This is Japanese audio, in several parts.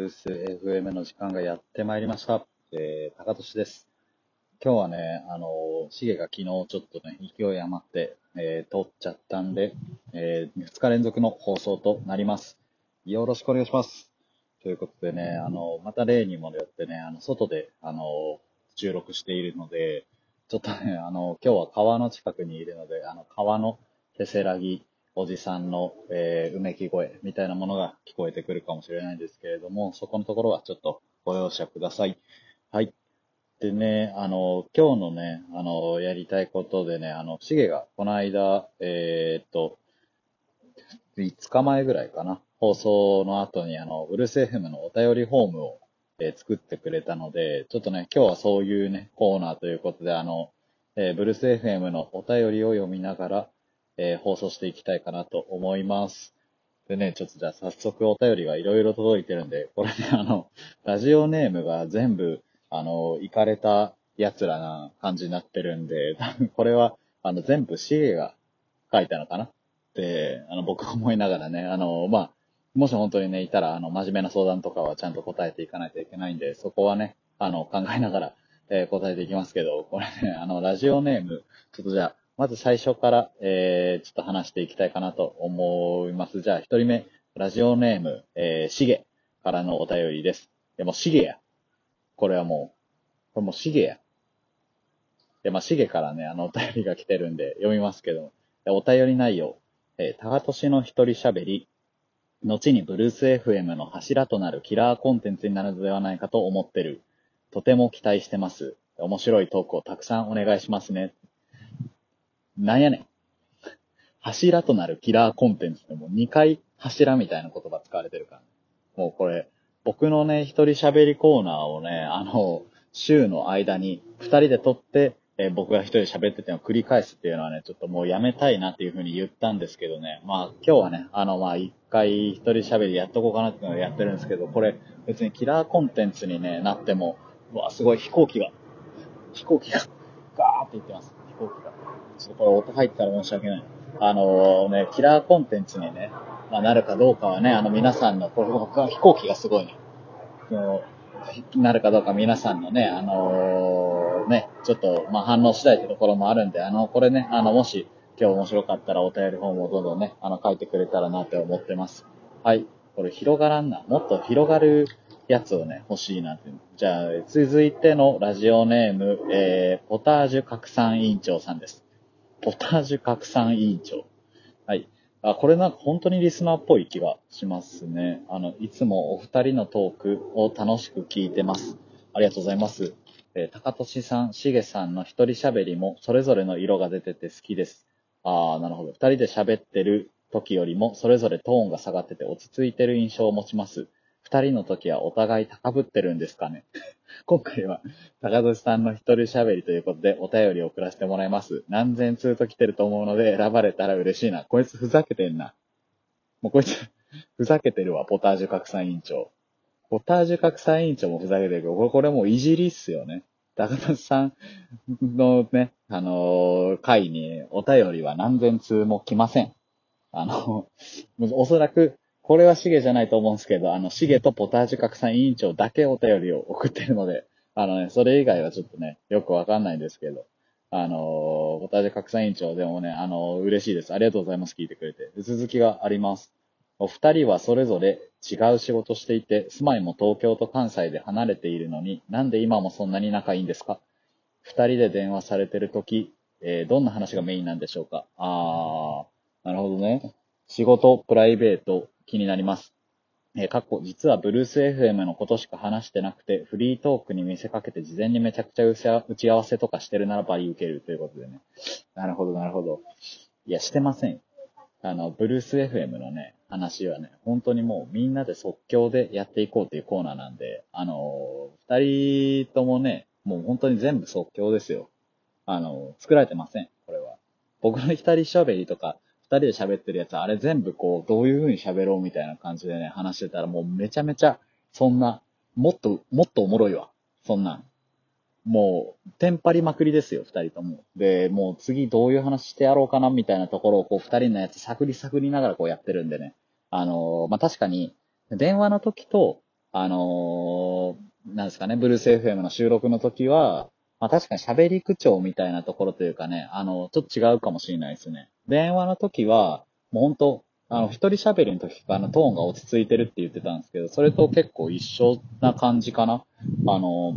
ユース FM の時間がやってまいりました。高俊です。今日はね、シゲが昨日ちょっとね、勢い余って、撮っちゃったんで、2日連続の放送となります。よろしくお願いします。ということでね、また例にもよってね、外で、収録しているので、ちょっとね、今日は川の近くにいるので、川のせせらぎ、おじさんの、うめき声みたいなものが聞こえてくるかもしれないんですけれども、そこのところはちょっとご容赦ください。はい。でね、今日のね、やりたいことでね、シゲがこの間、5日前ぐらいかな、放送の後に、うるせえFMのお便りフォームを、作ってくれたので、ちょっとね、今日はそういうね、コーナーということで、ブルース FM のお便りを読みながら、放送していきたいかなと思います。でね、ちょっとじゃあ早速お便りがいろいろ届いてるんで、これね、ラジオネームが全部、イカれた奴らな感じになってるんで、多分これは、全部 CA が書いたのかなって、僕思いながらね、まあ、もし本当にね、いたら、真面目な相談とかはちゃんと答えていかないといけないんで、そこはね、考えながら、答えていきますけど、これね、ラジオネーム、ちょっとじゃあ、まず最初から、ちょっと話していきたいかなと思います。じゃあ、一人目、ラジオネーム、しげからのお便りです。でも、しげや。これもうしげや。で、まあ、しげからね、お便りが来てるんで、読みますけど、お便り内容、たかとしの一人喋り、後にブルース FM の柱となるキラーコンテンツになるのではないかと思ってる。とても期待してます。面白いトークをたくさんお願いしますね。なんやねん。柱となるキラーコンテンツでもう2回柱みたいな言葉使われてるから。もうこれ、僕のね、一人喋りコーナーをね、週の間に2人で撮って、僕が一人喋ってても繰り返すっていうのはね、ちょっともうやめたいなっていうふうに言ったんですけどね。まあ今日はね、まあ1回一人喋りやっとこうかなっていうのをやってるんですけど、これ別にキラーコンテンツにね、なっても、うわ、すごい飛行機が、ガーって言ってます。飛行機が。ちょっとこれ音入ったら申し訳ない。ね、キラーコンテンツにね、まあ、なるかどうかはね、皆さんの、これ僕は飛行機がすごいね。なるかどうか皆さんのね、ちょっと、まあ、反応次第というところもあるんで、これね、もし今日面白かったらお便りフォームをどんどんね、書いてくれたらなって思ってます。はい。これ広がらんな。もっと広がるやつをね、欲しいなって。じゃあ、続いてのラジオネーム、ポタージュ拡散委員長さんです。ポタージュ拡散委員長。はい。あ、これなんか本当にリスナーっぽい気がしますね。いつもお二人のトークを楽しく聞いてます。ありがとうございます。たかとしさん、しげさんの一人喋りもそれぞれの色が出てて好きです。ああ、なるほど。二人で喋ってる時よりもそれぞれトーンが下がってて落ち着いてる印象を持ちます。二人の時はお互い高ぶってるんですかね。今回はたかとしさんの一人喋りということでお便りを送らせてもらいます。何千通と来てると思うので選ばれたら嬉しいな。こいつふざけてんな。もうこいつふざけてるわ、ポタージュ拡散委員長。ポタージュ拡散委員長もふざけてるけど、これもういじりっすよね。高田さんのね、回にお便りは何千通も来ません。おそらく、これはシゲじゃないと思うんですけど、シゲとポタージュ拡散委員長だけお便りを送ってるので、ね、それ以外はちょっとね、よくわかんないんですけど、ポタージュ拡散委員長でもね、嬉しいです。ありがとうございます。聞いてくれて。続きがあります。お二人はそれぞれ違う仕事していて、住まいも東京と関西で離れているのに、なんで今もそんなに仲いいんですか？二人で電話されてるとき、どんな話がメインなんでしょうか？あー、なるほどね。仕事、プライベート、気になります。実はブルース FM のことしか話してなくて、フリートークに見せかけて事前にめちゃくちゃ打ち合わせとかしてるならば受けるということでね。なるほど、なるほど。いや、してませんよ。ブルース FM のね、話はね、本当にもうみんなで即興でやっていこうっていうコーナーなんで、二人ともね、もう本当に全部即興ですよ。作られてません、これは。僕の二人喋りとか、二人で喋ってるやつは、あれ全部こう、どういう風に喋ろうみたいな感じでね、話してたらもうめちゃめちゃ、そんな、もっとおもろいわ。そんな。もう、テンパりまくりですよ、二人とも。で、もう次どういう話してやろうかな、みたいなところを、こう、二人のやつ探りながらこうやってるんでね。まあ、確かに、電話の時と、なんですかね、ブルース FM の収録の時は、まあ確かに喋り口調みたいなところというかね、ちょっと違うかもしれないですね。電話の時は、もうほんと、一人喋りの時からトーンが落ち着いてるって言ってたんですけど、それと結構一緒な感じかな。お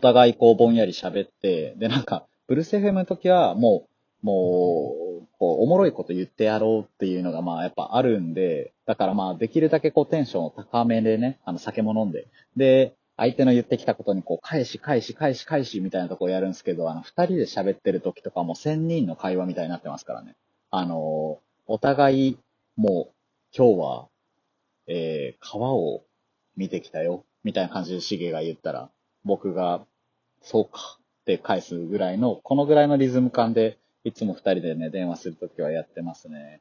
互いこうぼんやり喋って、でなんか、ブルース FM の時はもう、こう、おもろいこと言ってやろうっていうのが、まあ、やっぱあるんで、だからまあ、できるだけこう、テンションを高めでね、酒も飲んで、で、相手の言ってきたことにこう、返しみたいなとこをやるんですけど、二人で喋ってる時とかも千人の会話みたいになってますからね。お互い、もう、今日は、川を見てきたよ、みたいな感じでシゲが言ったら、僕が、そうか、って返すぐらいの、このぐらいのリズム感で、いつも二人でね、電話するときはやってますね。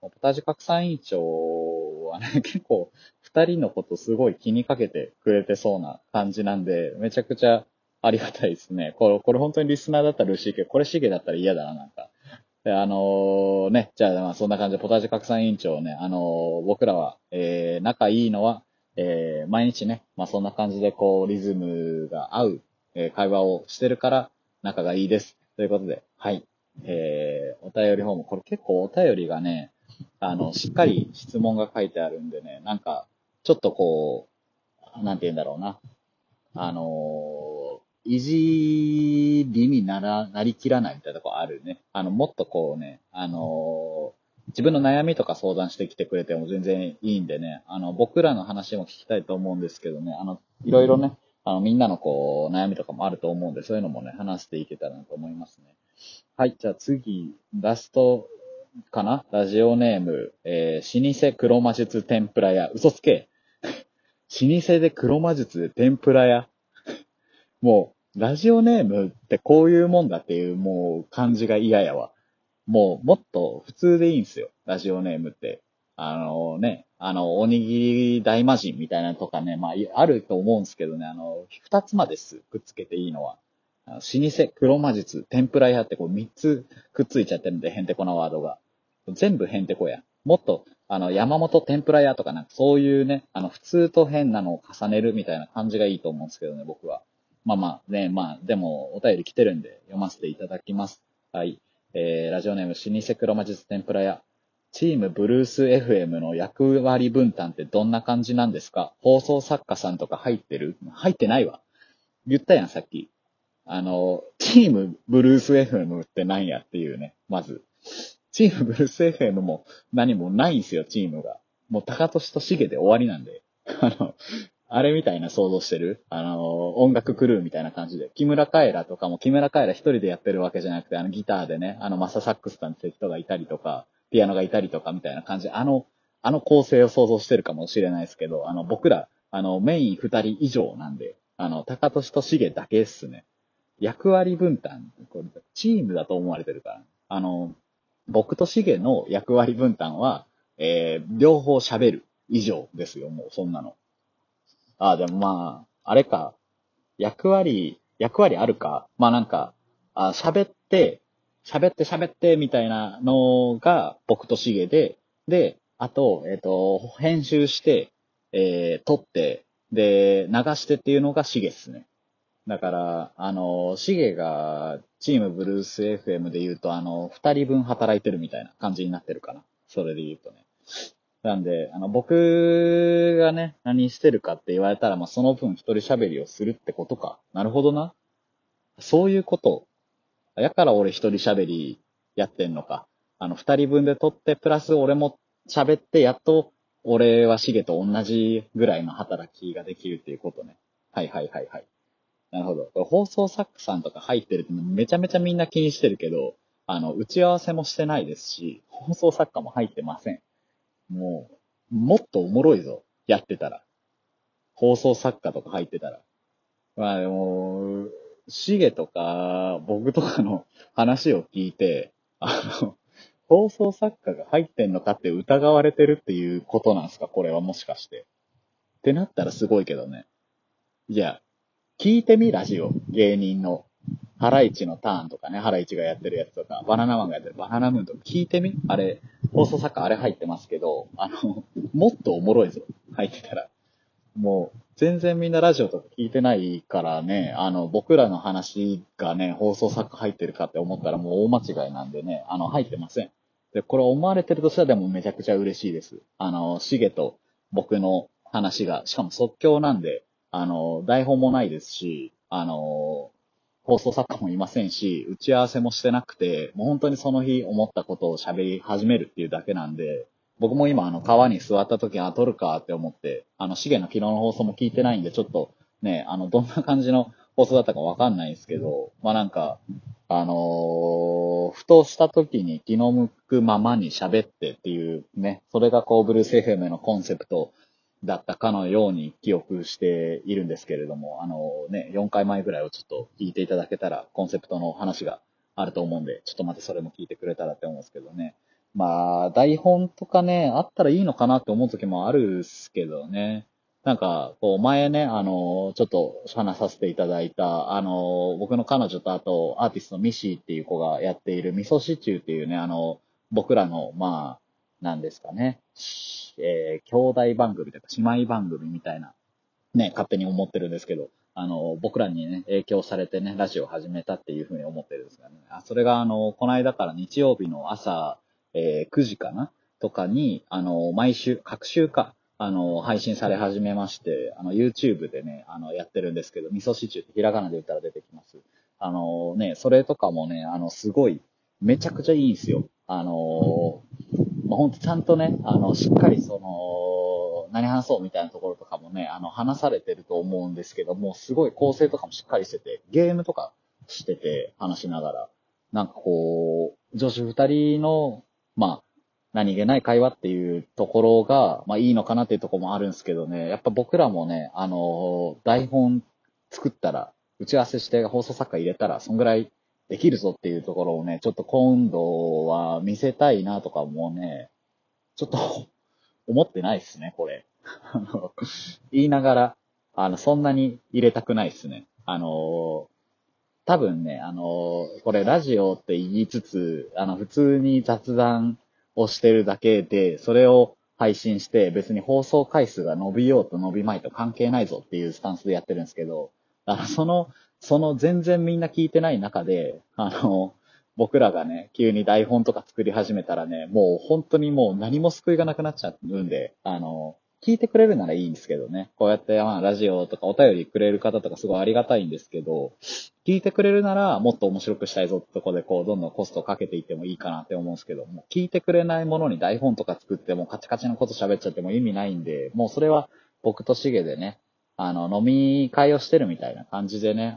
ポタージュ拡散委員長はね、結構二人のことすごい気にかけてくれてそうな感じなんで、めちゃくちゃありがたいですね。これ本当にリスナーだったら嬉しいけど、これシゲだったら嫌だな、なんか。で、ね、じゃあ、まあそんな感じでポタージュ拡散委員長ね、僕らは、仲いいのは、毎日ね、まあそんな感じでこう、リズムが合う、会話をしてるから、仲がいいです。ということで、はい。お便りフォーム、これ結構お便りがね、しっかり質問が書いてあるんでね、なんか、ちょっとこう、なんて言うんだろうな。いじりになりきらないみたいなとこあるね。もっとこうね、自分の悩みとか相談してきてくれても全然いいんでね、僕らの話も聞きたいと思うんですけどね、いろいろね、みんなのこう、悩みとかもあると思うんで、そういうのもね、話していけたらなと思いますね。はい、じゃあ次、ラストかな？ラジオネーム、老舗黒魔術天ぷら屋。嘘つけ。老舗で黒魔術で天ぷら屋。もう、ラジオネームってこういうもんだっていう、もう、感じが嫌やわ。もう、もっと普通でいいんすよ。ラジオネームって。ね、おにぎり大魔人みたいなのとかね、まあ、あると思うんすけどね、二つまです。くっつけていいのは。老舗、黒魔術、天ぷら屋ってこう三つくっついちゃってるんで、へんてこなワードが。全部へんてこや。もっと、山本天ぷら屋とかなんかそういうね、普通と変なのを重ねるみたいな感じがいいと思うんですけどね、僕は。まあまあね、まあ、でもお便り来てるんで読ませていただきます。はい。ラジオネーム、老舗黒魔術天ぷら屋。チームブルース FM の役割分担ってどんな感じなんですか？放送作家さんとか入ってる？入ってないわ。言ったやん、さっき。チームブルース FM ってなんやっていうね、まず。チームブルース FM も何もないんすよ、チームが。もう、高俊と茂で終わりなんで。あれみたいな想像してる？音楽クルーみたいな感じで。木村カエラとかも、木村カエラ一人でやってるわけじゃなくて、ギターでね、マササックスさんって人がいたりとか、ピアノがいたりとかみたいな感じで、構成を想像してるかもしれないですけど、僕ら、メイン二人以上なんで、高俊と茂だけっすね。役割分担、これチームだと思われてるから。僕とシゲの役割分担は、両方喋る以上ですよ、もうそんなの。あ、でもまあ、あれか、役割あるか、まあなんか、喋ってみたいなのが僕とシゲで、あと、編集して、撮って、で、流してっていうのがシゲっすね。だから、シゲがチームブルース FM で言うと、二人分働いてるみたいな感じになってるかな。それで言うとね。なんで、僕がね、何してるかって言われたら、まあ、その分一人喋りをするってことか。なるほどな。そういうこと。やから俺一人喋りやってんのか。二人分で撮って、プラス俺も喋って、やっと俺はシゲと同じぐらいの働きができるっていうことね。はいはいはいはい。なるほど。放送作家さんとか入ってるってめちゃめちゃみんな気にしてるけど、打ち合わせもしてないですし、放送作家も入ってません。もう、もっとおもろいぞ。やってたら。放送作家とか入ってたら。まあでも、シゲとか、僕とかの話を聞いて、放送作家が入ってんのかって疑われてるっていうことなんですか？これはもしかして。ってなったらすごいけどね。じゃあ、聞いてみ、ラジオ。芸人の。ハライチのターンとかね、ハライチがやってるやつとか、バナナマンがやってるバナナムーンとか聞いてみ？あれ、放送作家あれ入ってますけど、もっとおもろいぞ。入ってたら。もう、全然みんなラジオとか聞いてないからね、僕らの話がね、放送作入ってるかって思ったらもう大間違いなんでね、入ってません。で、これ思われてるとしたらでもめちゃくちゃ嬉しいです。シゲと僕の話が、しかも即興なんで、台本もないですし、放送作家もいませんし、打ち合わせもしてなくて、もう本当にその日思ったことを喋り始めるっていうだけなんで、僕も今川に座った時撮るかって思って、シゲの昨日の放送も聞いてないんで、ちょっとね、どんな感じの放送だったかわかんないんですけど、まあなんか、ふとした時に気の向くままに喋ってっていうね、それがこうブルース FM のコンセプトだったかのように記憶しているんですけれども、ね、4回前ぐらいをちょっと聞いていただけたら、コンセプトの話があると思うんで、ちょっとまたそれも聞いてくれたらって思うんですけどね。まあ、台本とかね、あったらいいのかなって思う時もあるっすけどね。なんか、こう、前ね、ちょっと話させていただいた、僕の彼女とあと、アーティストのミシーっていう子がやっている、味噌シチューっていうね、僕らの、まあ、なんですかね、兄弟番組とか姉妹番組みたいな、ね、勝手に思ってるんですけど、僕らにね、影響されてね、ラジオを始めたっていうふうに思ってるんですがね。それが、この間から日曜日の朝、9時かなとかに、毎週、各週か、配信され始めまして、YouTube でね、やってるんですけど、味噌シチューってひらがなで言ったら出てきます。ね、それとかもね、すごい、めちゃくちゃいいんですよ。まあ、ほんとちゃんとね、しっかりその、何話そうみたいなところとかもね、話されてると思うんですけども、すごい構成とかもしっかりしてて、ゲームとかしてて、話しながら、なんかこう、女子二人の、まあ、何気ない会話っていうところが、まあいいのかなっていうところもあるんですけどね、やっぱ僕らもね、台本作ったら、打ち合わせして放送作家入れたら、そんぐらいできるぞっていうところをね、ちょっと今度は見せたいなとかもね、ちょっと思ってないっすね、これ。言いながら、そんなに入れたくないっすね。多分ね、これラジオって言いつつ、普通に雑談をしてるだけで、それを配信して別に放送回数が伸びようと伸びまいと関係ないぞっていうスタンスでやってるんですけど、その全然みんな聞いてない中で、僕らがね、急に台本とか作り始めたらね、もう本当にもう何も救いがなくなっちゃうんで、聞いてくれるならいいんですけどね。こうやって、まあ、ラジオとかお便りくれる方とかすごいありがたいんですけど、聞いてくれるならもっと面白くしたいぞってとこで、こう、どんどんコストをかけていってもいいかなって思うんですけど、もう聞いてくれないものに台本とか作ってもカチカチのこと喋っちゃっても意味ないんで、もうそれは僕とシゲでね、飲み会をしてるみたいな感じでね、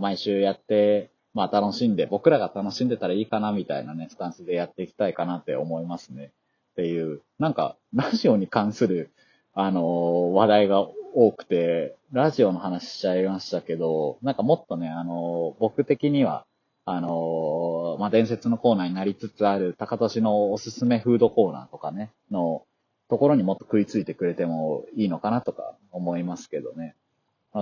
毎週やって、まあ楽しんで、僕らが楽しんでたらいいかなみたいなね、スタンスでやっていきたいかなって思いますね。っていう、なんか、ラジオに関する、話題が多くて、ラジオの話しちゃいましたけど、なんかもっとね、僕的には、まあ、伝説のコーナーになりつつある、高俊のおすすめフードコーナーとかね、のところにもっと食いついてくれてもいいのかなとか思いますけどね。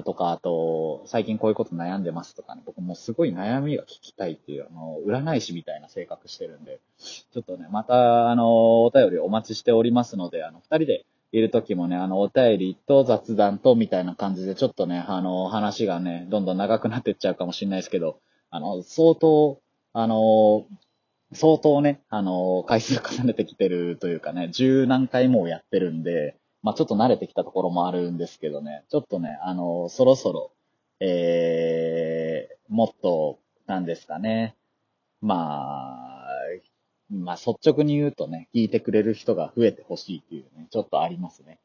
とか、あと、最近こういうこと悩んでますとかね、僕もすごい悩みが聞きたいっていう、占い師みたいな性格してるんで、ちょっとね、また、お便りお待ちしておりますので、二人で、いる時もね、お便りと雑談とみたいな感じで、ちょっとね、話がね、どんどん長くなってっちゃうかもしれないですけど、相当ね、回数重ねてきてるというかね、十何回もやってるんで、まぁ、ちょっと慣れてきたところもあるんですけどね、ちょっとね、そろそろ、もっと、なんですかね、まあ、率直に言うとね、聞いてくれる人が増えてほしいっていうね、ちょっとありますね。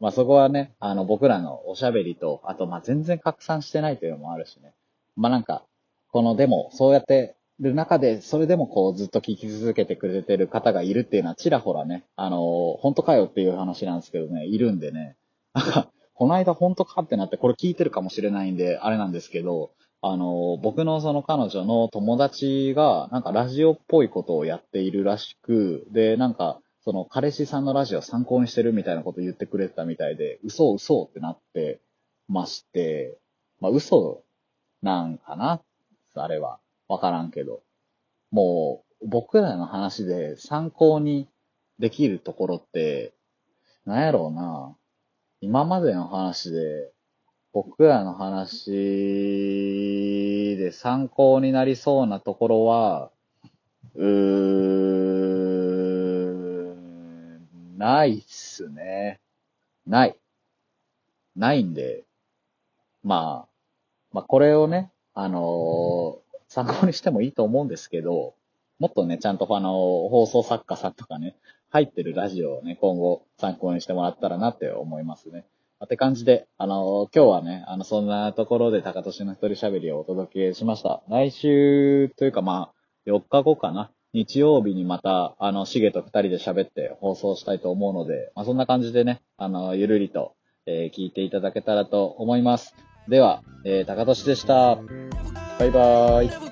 まあそこはね、僕らのおしゃべりと、あとまあ全然拡散してないというのもあるしね。まあなんか、でも、そうやってる中で、それでもこうずっと聞き続けてくれてる方がいるっていうのはちらほらね、本当かよっていう話なんですけどね、いるんでね。この間本当かってなって、これ聞いてるかもしれないんで、あれなんですけど、僕のその彼女の友達が、なんかラジオっぽいことをやっているらしく、で、なんか、その彼氏さんのラジオ参考にしてるみたいなことを言ってくれてたみたいで、嘘ってなってまして、まあ嘘なんかな？あれは。わからんけど。もう、僕らの話で参考にできるところって、なんやろうな。今までの話で、僕らの話で参考になりそうなところは、ないっすね。ないんで、まあこれをね、参考にしてもいいと思うんですけど、もっとね、ちゃんと放送作家さんとかね、入ってるラジオをね、今後参考にしてもらったらなって思いますね。って感じで、今日はね、そんなところで高俊の一人喋りをお届けしました。来週というか4日後かな。日曜日にまた、しげと二人で喋って放送したいと思うので、そんな感じでね、ゆるりと、聞いていただけたらと思います。では、高俊でした。バイバーイ。